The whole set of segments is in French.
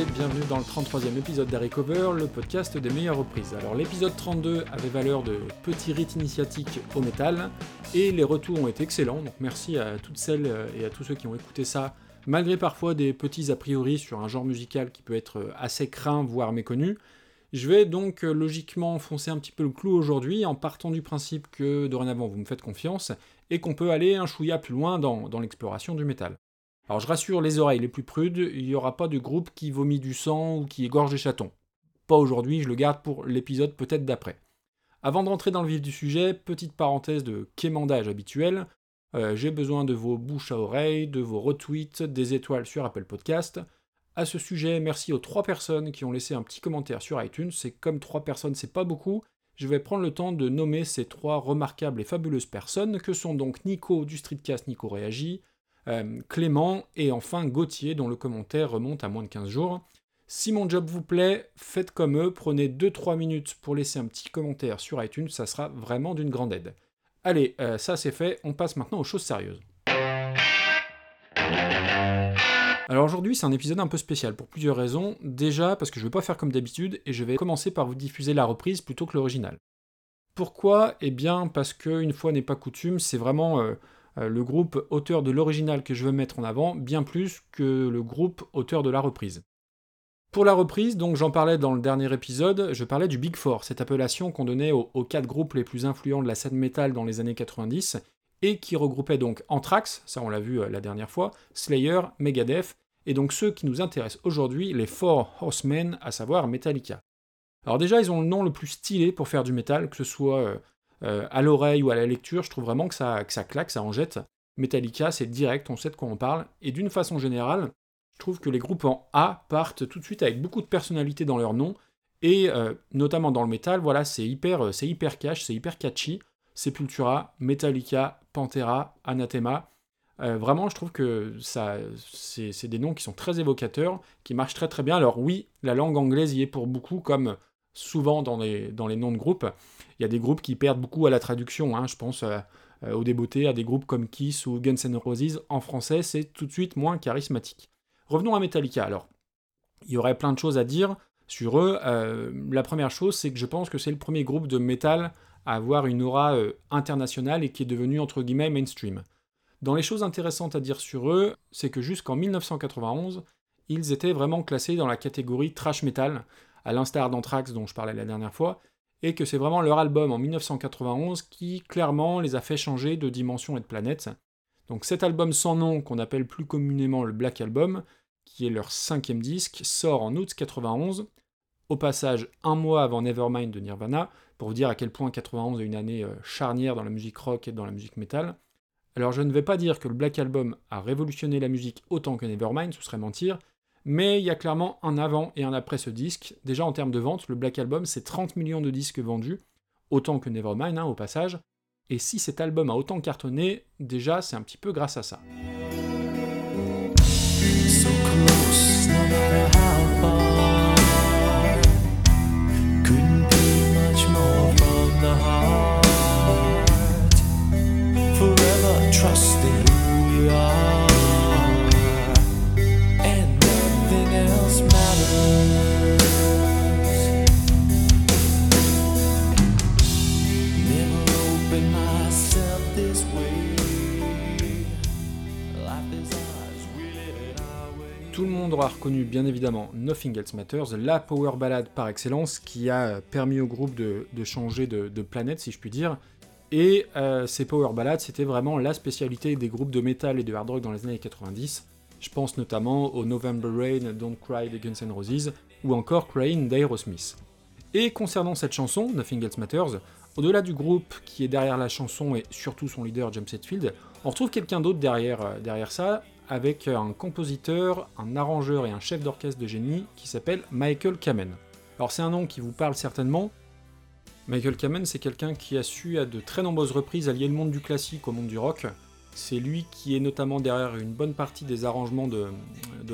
et bienvenue dans le 33e épisode d'Harry Cover, le podcast des meilleures reprises. Alors l'épisode 32 avait valeur de petit rite initiatique au métal, et les retours ont été excellents, donc merci à toutes celles et à tous ceux qui ont écouté ça, malgré parfois des petits a priori sur un genre musical qui peut être assez craint, voire méconnu. Je vais donc logiquement enfoncer un petit peu le clou aujourd'hui, en partant du principe que dorénavant vous me faites confiance, et qu'on peut aller un chouïa plus loin dans l'exploration du métal. Alors je rassure les oreilles les plus prudes, il n'y aura pas de groupe qui vomit du sang ou qui égorge des chatons. Pas aujourd'hui, je le garde pour l'épisode peut-être d'après. Avant de rentrer dans le vif du sujet, petite parenthèse de quémandage habituel, j'ai besoin de vos bouches à oreilles, de vos retweets, des étoiles sur Apple Podcast. À ce sujet, merci aux 3 personnes qui ont laissé un petit commentaire sur iTunes, c'est comme 3 personnes c'est pas beaucoup, je vais prendre le temps de nommer ces 3 remarquables et fabuleuses personnes que sont donc Nico du Streetcast Nico Réagit, Clément et enfin Gauthier dont le commentaire remonte à moins de 15 jours. Si mon job vous plaît, faites comme eux, prenez 2-3 minutes pour laisser un petit commentaire sur iTunes, ça sera vraiment d'une grande aide. Allez, ça c'est fait, on passe maintenant aux choses sérieuses. Alors aujourd'hui c'est un épisode un peu spécial pour plusieurs raisons, déjà parce que je ne vais pas faire comme d'habitude et je vais commencer par vous diffuser la reprise plutôt que l'original. Pourquoi ? Eh bien parce qu'une fois n'est pas coutume, c'est vraiment... le groupe auteur de l'original que je veux mettre en avant, bien plus que le groupe auteur de la reprise. Pour la reprise, donc j'en parlais dans le dernier épisode, je parlais du Big Four, cette appellation qu'on donnait aux 4 groupes les plus influents de la scène métal dans les années 90, et qui regroupait donc Anthrax, ça on l'a vu la dernière fois, Slayer, Megadeth, et donc ceux qui nous intéressent aujourd'hui, les Four Horsemen, à savoir Metallica. Alors déjà, ils ont le nom le plus stylé pour faire du métal, que ce soit... à l'oreille ou à la lecture, je trouve vraiment que ça claque, ça en jette. Metallica, c'est direct, on sait de quoi on parle. Et d'une façon générale, je trouve que les groupes en A partent tout de suite avec beaucoup de personnalité dans leur nom. Et notamment dans le métal, voilà, c'est hyper cash, c'est hyper catchy. Sepultura, Metallica, Pantera, Anathema. Vraiment, je trouve que ça, c'est des noms qui sont très évocateurs, qui marchent très très bien. Alors oui, la langue anglaise y est pour beaucoup, comme... souvent dans les noms de groupes, il y a des groupes qui perdent beaucoup à la traduction, je pense aux débeautés, à des groupes comme Kiss ou Guns N' Roses, en français c'est tout de suite moins charismatique. Revenons à Metallica alors, il y aurait plein de choses à dire sur eux, la première chose c'est que je pense que c'est le premier groupe de métal à avoir une aura internationale et qui est devenu entre guillemets mainstream. Dans les choses intéressantes à dire sur eux, c'est que jusqu'en 1991, ils étaient vraiment classés dans la catégorie thrash metal, à l'instar d'Anthrax dont je parlais la dernière fois, et que c'est vraiment leur album en 1991 qui, clairement, les a fait changer de dimension et de planète. Donc cet album sans nom, qu'on appelle plus communément le Black Album, qui est leur 5e disque, sort en août 91, au passage un mois avant Nevermind de Nirvana, pour vous dire à quel point 91 est une année charnière dans la musique rock et dans la musique métal. Alors je ne vais pas dire que le Black Album a révolutionné la musique autant que Nevermind, ce serait mentir, mais il y a clairement un avant et un après ce disque. Déjà en termes de vente, le Black Album, c'est 30 millions de disques vendus, autant que Nevermind au passage, et si cet album a autant cartonné, déjà c'est un petit peu grâce à ça. Tout le monde aura reconnu bien évidemment Nothing Else Matters, la power ballade par excellence qui a permis au groupe de changer de planète si je puis dire, et ces power ballades c'était vraiment la spécialité des groupes de métal et de hard rock dans les années 90, je pense notamment au November Rain, Don't Cry de Guns N' Roses ou encore Crying d'Aerosmith. Et concernant cette chanson, Nothing Else Matters, au-delà du groupe qui est derrière la chanson et surtout son leader James Hetfield, on retrouve quelqu'un d'autre derrière ça, avec un compositeur, un arrangeur et un chef d'orchestre de génie qui s'appelle Michael Kamen. Alors c'est un nom qui vous parle certainement. Michael Kamen, c'est quelqu'un qui a su à de très nombreuses reprises allier le monde du classique au monde du rock. C'est lui qui est notamment derrière une bonne partie des arrangements de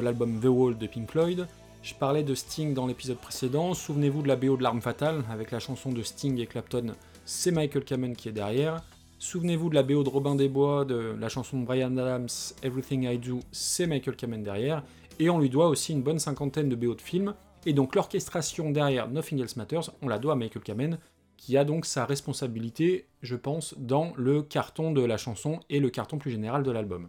l'album The Wall de Pink Floyd. Je parlais de Sting dans l'épisode précédent, souvenez-vous de la BO de l'Arme Fatale, avec la chanson de Sting et Clapton, c'est Michael Kamen qui est derrière. Souvenez-vous de la BO de Robin des Bois, de la chanson de Bryan Adams, Everything I Do, c'est Michael Kamen derrière. et on lui doit aussi une bonne cinquantaine de BO de films, et donc l'orchestration derrière Nothing Else Matters, on la doit à Michael Kamen, qui a donc sa responsabilité, je pense, dans le carton de la chanson et le carton plus général de l'album.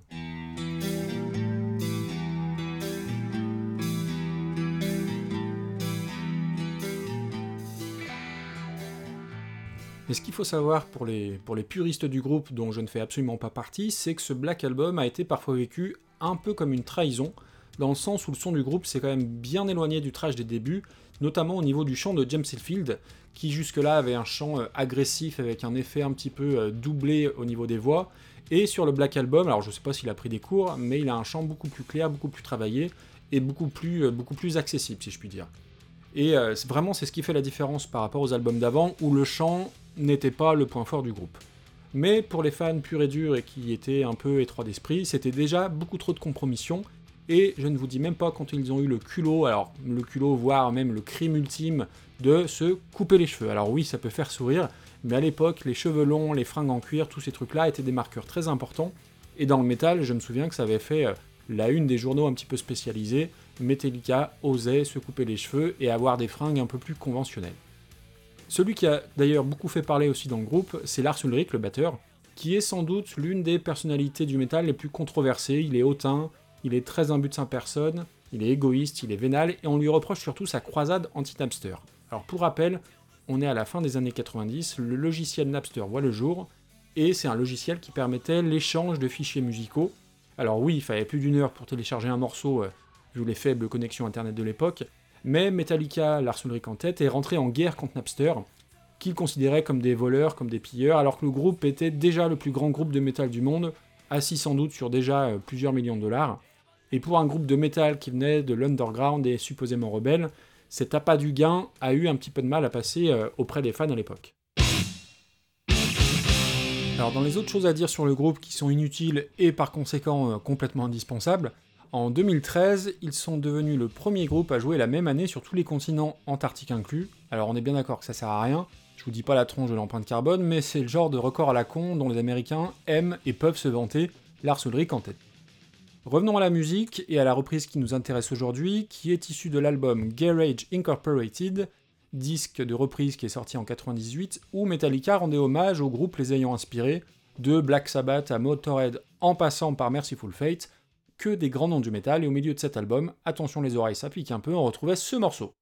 Mais ce qu'il faut savoir pour les puristes du groupe dont je ne fais absolument pas partie, c'est que ce Black Album a été parfois vécu un peu comme une trahison, dans le sens où le son du groupe s'est quand même bien éloigné du thrash des débuts, notamment au niveau du chant de James Hetfield, qui jusque-là avait un chant agressif avec un effet un petit peu doublé au niveau des voix, et sur le Black Album, alors je sais pas s'il a pris des cours, mais il a un chant beaucoup plus clair, beaucoup plus travaillé, et beaucoup plus accessible si je puis dire. Et vraiment c'est ce qui fait la différence par rapport aux albums d'avant, où le chant n'était pas le point fort du groupe. Mais pour les fans purs et durs et qui étaient un peu étroits d'esprit, c'était déjà beaucoup trop de compromissions, et je ne vous dis même pas quand ils ont eu le culot, voire même le crime ultime, de se couper les cheveux. Alors oui, ça peut faire sourire, mais à l'époque, les cheveux longs, les fringues en cuir, tous ces trucs-là étaient des marqueurs très importants, et dans le métal, je me souviens que ça avait fait la une des journaux un petit peu spécialisés, Metallica osait se couper les cheveux et avoir des fringues un peu plus conventionnelles. Celui qui a d'ailleurs beaucoup fait parler aussi dans le groupe, c'est Lars Ulrich, le batteur, qui est sans doute l'une des personnalités du métal les plus controversées. Il est hautain, il est très imbu de sa personne, il est égoïste, il est vénal, et on lui reproche surtout sa croisade anti-Napster. Alors pour rappel, on est à la fin des années 90, le logiciel Napster voit le jour, et c'est un logiciel qui permettait l'échange de fichiers musicaux. Alors oui, il fallait plus d'une heure pour télécharger un morceau, vu les faibles connexions internet de l'époque, mais Metallica, Lars Ulrich en tête, est rentré en guerre contre Napster, qu'il considérait comme des voleurs, comme des pilleurs, alors que le groupe était déjà le plus grand groupe de métal du monde, assis sans doute sur déjà plusieurs millions de dollars. Et pour un groupe de métal qui venait de l'underground et supposément rebelle, cet appât du gain a eu un petit peu de mal à passer auprès des fans à l'époque. Alors dans les autres choses à dire sur le groupe qui sont inutiles et par conséquent complètement indispensables, en 2013, ils sont devenus le premier groupe à jouer la même année sur tous les continents, Antarctique inclus. Alors on est bien d'accord que ça sert à rien, je vous dis pas la tronche de l'empreinte carbone, mais c'est le genre de record à la con dont les Américains aiment et peuvent se vanter, Lars Ulrich en tête. Revenons à la musique et à la reprise qui nous intéresse aujourd'hui, qui est issue de l'album Garage Incorporated, disque de reprise qui est sorti en 1998, où Metallica rendait hommage aux groupes les ayant inspirés, de Black Sabbath à Motorhead en passant par Mercyful Fate, que des grands noms du métal, et au milieu de cet album, attention les oreilles, ça pique un peu, on retrouvait ce morceau.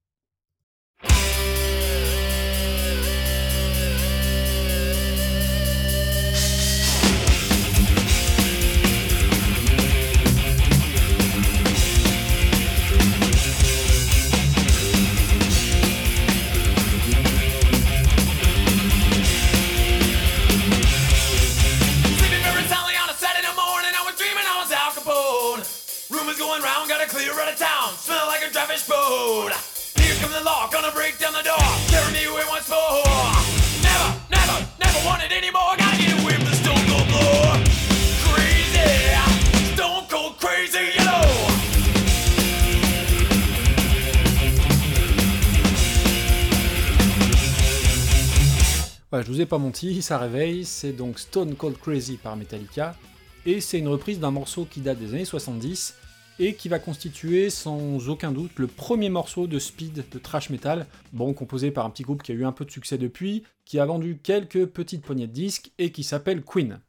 Je vous ai pas menti, ça réveille, c'est donc Stone Cold Crazy par Metallica, et c'est une reprise d'un morceau qui date des années 70, et qui va constituer sans aucun doute le premier morceau de speed de thrash metal, bon composé par un petit groupe qui a eu un peu de succès depuis, qui a vendu quelques petites poignées de disques, et qui s'appelle Queen.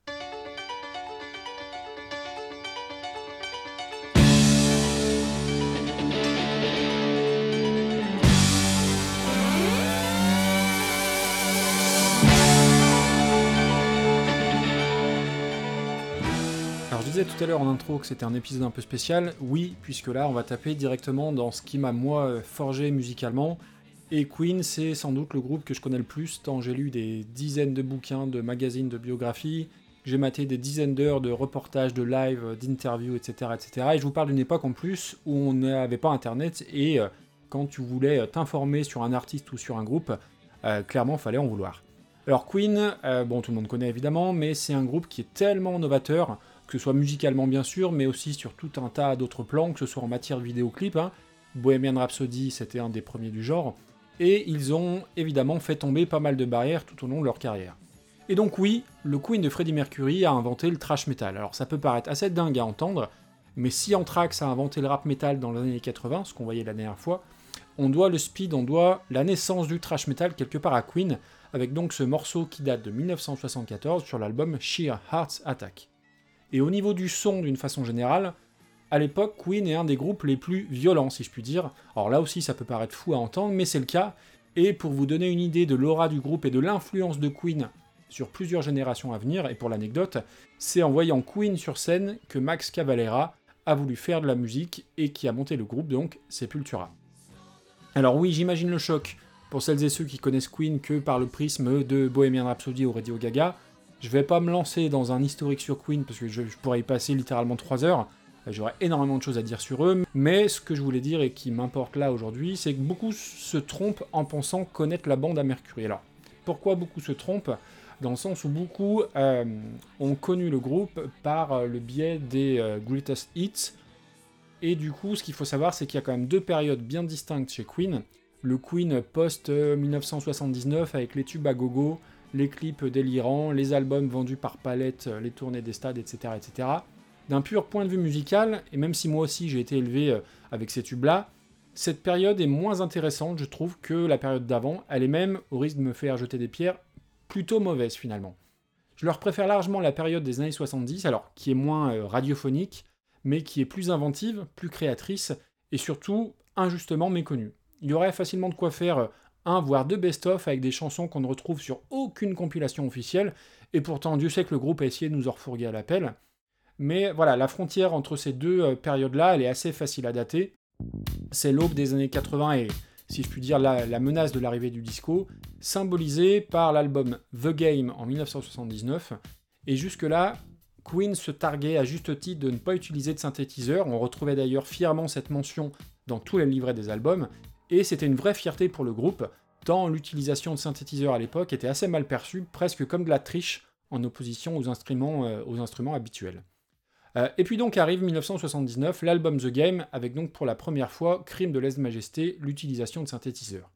Tout à l'heure en intro que c'était un épisode un peu spécial, oui, puisque là on va taper directement dans ce qui m'a moi forgé musicalement, et Queen c'est sans doute le groupe que je connais le plus, tant j'ai lu des dizaines de bouquins, de magazines, de biographies, j'ai maté des dizaines d'heures de reportages, de live, d'interviews, etc. Et je vous parle d'une époque en plus où on n'avait pas internet, et quand tu voulais t'informer sur un artiste ou sur un groupe, clairement fallait en vouloir. Alors Queen, bon tout le monde connaît évidemment, mais c'est un groupe qui est tellement novateur, que ce soit musicalement bien sûr, mais aussi sur tout un tas d'autres plans, que ce soit en matière de vidéoclip, hein. Bohemian Rhapsody c'était un des premiers du genre, et ils ont évidemment fait tomber pas mal de barrières tout au long de leur carrière. Et donc oui, le Queen de Freddie Mercury a inventé le thrash metal, alors ça peut paraître assez dingue à entendre, Mais si Anthrax a inventé le rap metal dans les années 80, ce qu'on voyait la dernière fois, on doit le speed, on doit la naissance du thrash metal quelque part à Queen, avec donc ce morceau qui date de 1974 sur l'album Sheer Heart Attack. Et au niveau du son d'une façon générale, à l'époque, Queen est un des groupes les plus violents, si je puis dire. Alors là aussi, ça peut paraître fou à entendre, mais c'est le cas. Et pour vous donner une idée de l'aura du groupe et de l'influence de Queen sur plusieurs générations à venir, et pour l'anecdote, c'est en voyant Queen sur scène que Max Cavalera a voulu faire de la musique et qui a monté le groupe, donc Sepultura. Alors oui, j'imagine le choc pour celles et ceux qui connaissent Queen que par le prisme de Bohemian Rhapsody ou Radio Gaga. Je vais pas me lancer dans un historique sur Queen parce que je pourrais y passer littéralement 3 heures. J'aurais énormément de choses à dire sur eux, mais ce que je voulais dire et qui m'importe là aujourd'hui, c'est que beaucoup se trompent en pensant connaître la bande à Mercury. Alors, pourquoi beaucoup se trompent ? Dans le sens où beaucoup ont connu le groupe par le biais des Greatest Hits, et du coup, ce qu'il faut savoir, c'est qu'il y a quand même deux périodes bien distinctes chez Queen. Le Queen post-1979 avec les tubes à gogo, les clips délirants, les albums vendus par palette, les tournées des stades, etc., etc. D'un pur point de vue musical, et même si moi aussi j'ai été élevé avec ces tubes-là, cette période est moins intéressante, je trouve, que la période d'avant. Elle est même, au risque de me faire jeter des pierres, plutôt mauvaise finalement. Je leur préfère largement la période des années 70, alors qui est moins radiophonique, mais qui est plus inventive, plus créatrice, et surtout injustement méconnue. Il y aurait facilement de quoi faire un voire deux best-of avec des chansons qu'on ne retrouve sur aucune compilation officielle, et pourtant Dieu sait que le groupe a essayé de nous en refourguer à la pelle. Mais voilà, la frontière entre ces deux périodes-là, elle est assez facile à dater. C'est l'aube des années 80 et, si je puis dire, la menace de l'arrivée du disco, symbolisée par l'album The Game en 1979. Et jusque-là, Queen se targuait à juste titre de ne pas utiliser de synthétiseur. On retrouvait d'ailleurs fièrement cette mention dans tous les livrets des albums. Et c'était une vraie fierté pour le groupe, tant l'utilisation de synthétiseurs à l'époque était assez mal perçue, presque comme de la triche, en opposition aux instruments habituels. Et puis donc arrive 1979, l'album The Game, avec donc pour la première fois, crime de lèse-majesté, l'utilisation de synthétiseurs.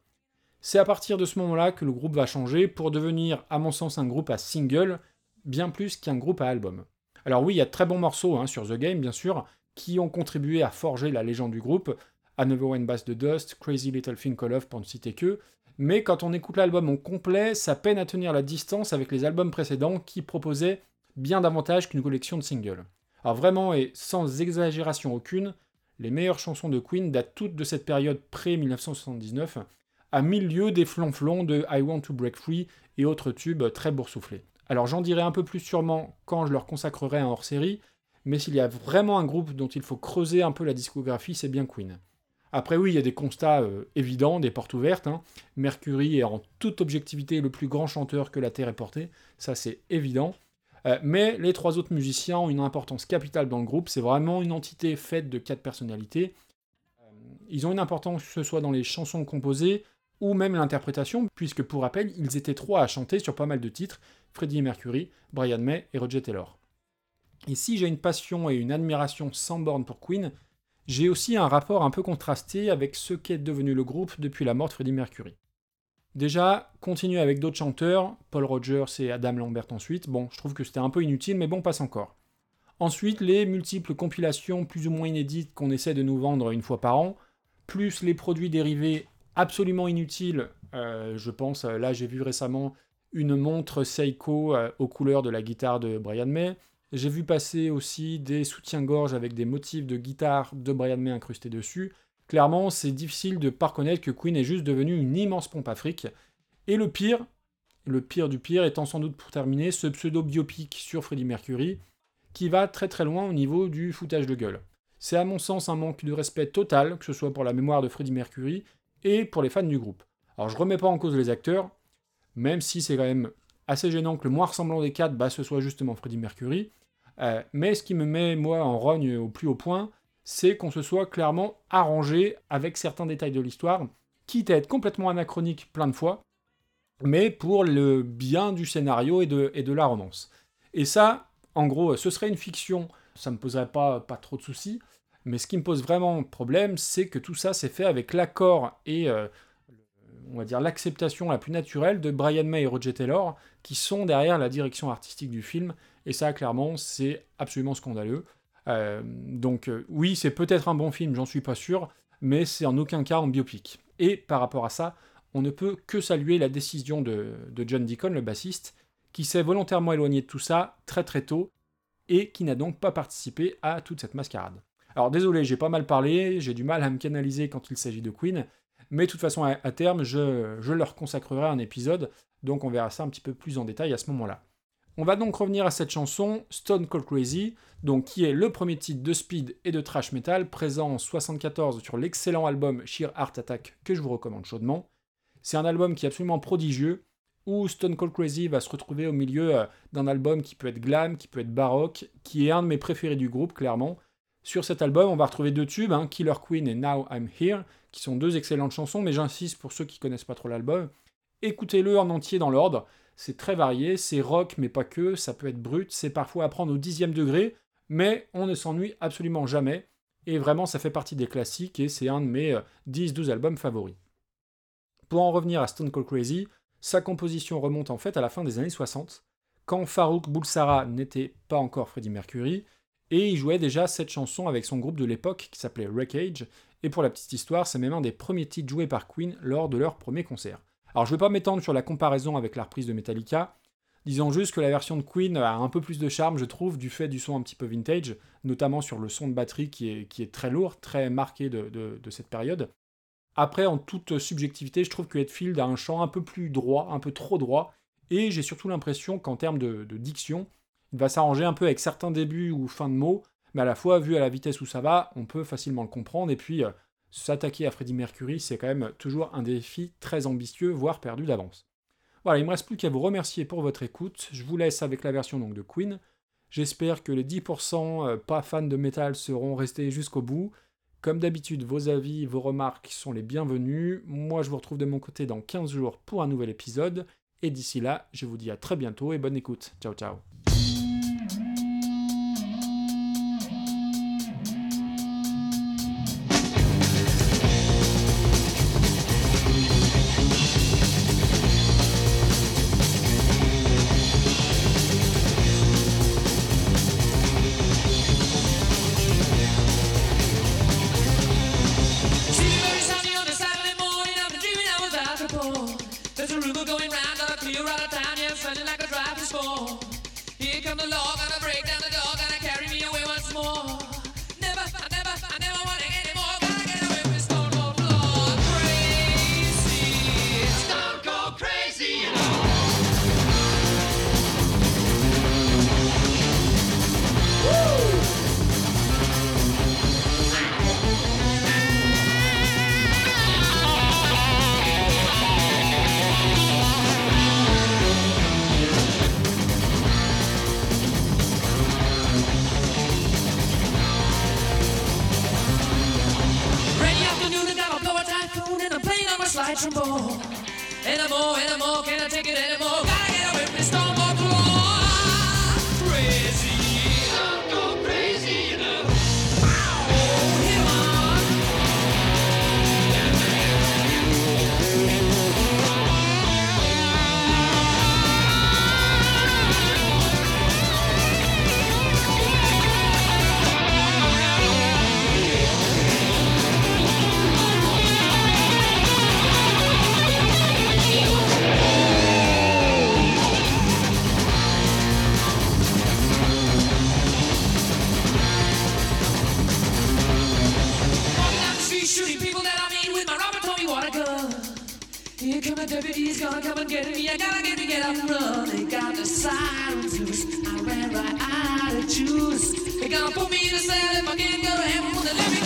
C'est à partir de ce moment-là que le groupe va changer pour devenir, à mon sens, un groupe à single, bien plus qu'un groupe à album. Alors oui, il y a de très bons morceaux sur The Game, bien sûr, qui ont contribué à forger la légende du groupe, Another One Bites the Dust, Crazy Little Thing Called Love, pour ne citer que, mais quand on écoute l'album en complet, ça peine à tenir la distance avec les albums précédents qui proposaient bien davantage qu'une collection de singles. Alors vraiment, et sans exagération aucune, les meilleures chansons de Queen datent toutes de cette période pré-1979, à mille lieues des flonflons de I Want to Break Free et autres tubes très boursouflés. Alors j'en dirai un peu plus sûrement quand je leur consacrerai un hors-série, mais s'il y a vraiment un groupe dont il faut creuser un peu la discographie, c'est bien Queen. Après oui, il y a des constats évidents, des portes ouvertes. Mercury est en toute objectivité le plus grand chanteur que la Terre ait porté, ça c'est évident. Mais les trois autres musiciens ont une importance capitale dans le groupe, c'est vraiment une entité faite de 4 personnalités. Ils ont une importance que ce soit dans les chansons composées ou même l'interprétation, puisque pour rappel, ils étaient 3 à chanter sur pas mal de titres, Freddie Mercury, Brian May et Roger Taylor. Et si j'ai une passion et une admiration sans borne pour Queen, j'ai aussi un rapport un peu contrasté avec ce qu'est devenu le groupe depuis la mort de Freddie Mercury. Déjà, continuer avec d'autres chanteurs, Paul Rodgers et Adam Lambert ensuite, bon, je trouve que c'était un peu inutile, mais bon, passe encore. Ensuite, les multiples compilations plus ou moins inédites qu'on essaie de nous vendre une fois par an, plus les produits dérivés absolument inutiles, je pense, là j'ai vu récemment une montre Seiko aux couleurs de la guitare de Brian May, j'ai vu passer aussi des soutiens-gorge avec des motifs de guitare de Brian May incrustés dessus. Clairement, c'est difficile de ne pas reconnaître que Queen est juste devenue une immense pompe à fric. Et le pire du pire étant sans doute pour terminer ce pseudo-biopic sur Freddie Mercury, qui va très très loin au niveau du foutage de gueule. C'est à mon sens un manque de respect total, que ce soit pour la mémoire de Freddie Mercury et pour les fans du groupe. Alors je remets pas en cause les acteurs, même si c'est quand même assez gênant que le moins ressemblant des 4, ce soit justement Freddie Mercury. Mais ce qui me met moi en rogne au plus haut point, c'est qu'on se soit clairement arrangé avec certains détails de l'histoire, quitte à être complètement anachronique plein de fois, mais pour le bien du scénario et de la romance. Et ça, en gros, ce serait une fiction, ça me poserait pas trop de soucis, mais ce qui me pose vraiment problème, c'est que tout ça s'est fait avec l'accord et, on va dire, l'acceptation la plus naturelle de Brian May et Roger Taylor, qui sont derrière la direction artistique du film, et ça, clairement, c'est absolument scandaleux. Donc oui, c'est peut-être un bon film, j'en suis pas sûr, mais c'est en aucun cas un biopic. Et par rapport à ça, on ne peut que saluer la décision de John Deacon, le bassiste, qui s'est volontairement éloigné de tout ça très très tôt, et qui n'a donc pas participé à toute cette mascarade. Alors désolé, j'ai pas mal parlé, j'ai du mal à me canaliser quand il s'agit de Queen, mais de toute façon à terme, je leur consacrerai un épisode, donc on verra ça un petit peu plus en détail à ce moment-là. On va donc revenir à cette chanson, Stone Cold Crazy, donc qui est le premier titre de speed et de thrash metal, présent en 74 sur l'excellent album Sheer Heart Attack, que je vous recommande chaudement. C'est un album qui est absolument prodigieux, où Stone Cold Crazy va se retrouver au milieu d'un album qui peut être glam, qui peut être baroque, qui est un de mes préférés du groupe, clairement. Sur cet album, on va retrouver deux tubes, Killer Queen et Now I'm Here, qui sont deux excellentes chansons, mais j'insiste pour ceux qui connaissent pas trop l'album. Écoutez-le en entier dans l'ordre, c'est très varié, c'est rock mais pas que, ça peut être brut, c'est parfois à prendre au 10e degré, mais on ne s'ennuie absolument jamais, et vraiment ça fait partie des classiques, et c'est un de mes 10-12 albums favoris. Pour en revenir à Stone Cold Crazy, sa composition remonte en fait à la fin des années 60, quand Farouk Bulsara n'était pas encore Freddie Mercury, et il jouait déjà cette chanson avec son groupe de l'époque qui s'appelait Wreckage, et pour la petite histoire, c'est même un des premiers titres joués par Queen lors de leur premier concert. Alors je ne vais pas m'étendre sur la comparaison avec la reprise de Metallica, disons juste que la version de Queen a un peu plus de charme, je trouve, du fait du son un petit peu vintage, notamment sur le son de batterie qui est très lourd, très marqué de cette période. Après, en toute subjectivité, je trouve que Hetfield a un chant un peu plus droit, un peu trop droit, et j'ai surtout l'impression qu'en termes de diction, il va s'arranger un peu avec certains débuts ou fins de mots, mais à la fois, vu à la vitesse où ça va, on peut facilement le comprendre, et puis s'attaquer à Freddie Mercury, c'est quand même toujours un défi très ambitieux, voire perdu d'avance. Voilà, il ne me reste plus qu'à vous remercier pour votre écoute, je vous laisse avec la version donc de Queen, j'espère que les 10% pas fans de métal seront restés jusqu'au bout, comme d'habitude, vos avis, vos remarques sont les bienvenus, moi je vous retrouve de mon côté dans 15 jours pour un nouvel épisode, et d'ici là, je vous dis à très bientôt et bonne écoute, ciao ciao. Anymore, can I take it anymore? Gotta get away from this Stone Cold Crazy. Stone Cold Crazy, you know. Oh, him on. Here come the deputies, gonna come and get me. I gotta get me, get up and run. They got the sirens loose. I ran right out of juice. They gonna put me in a cell if I can't go to heaven.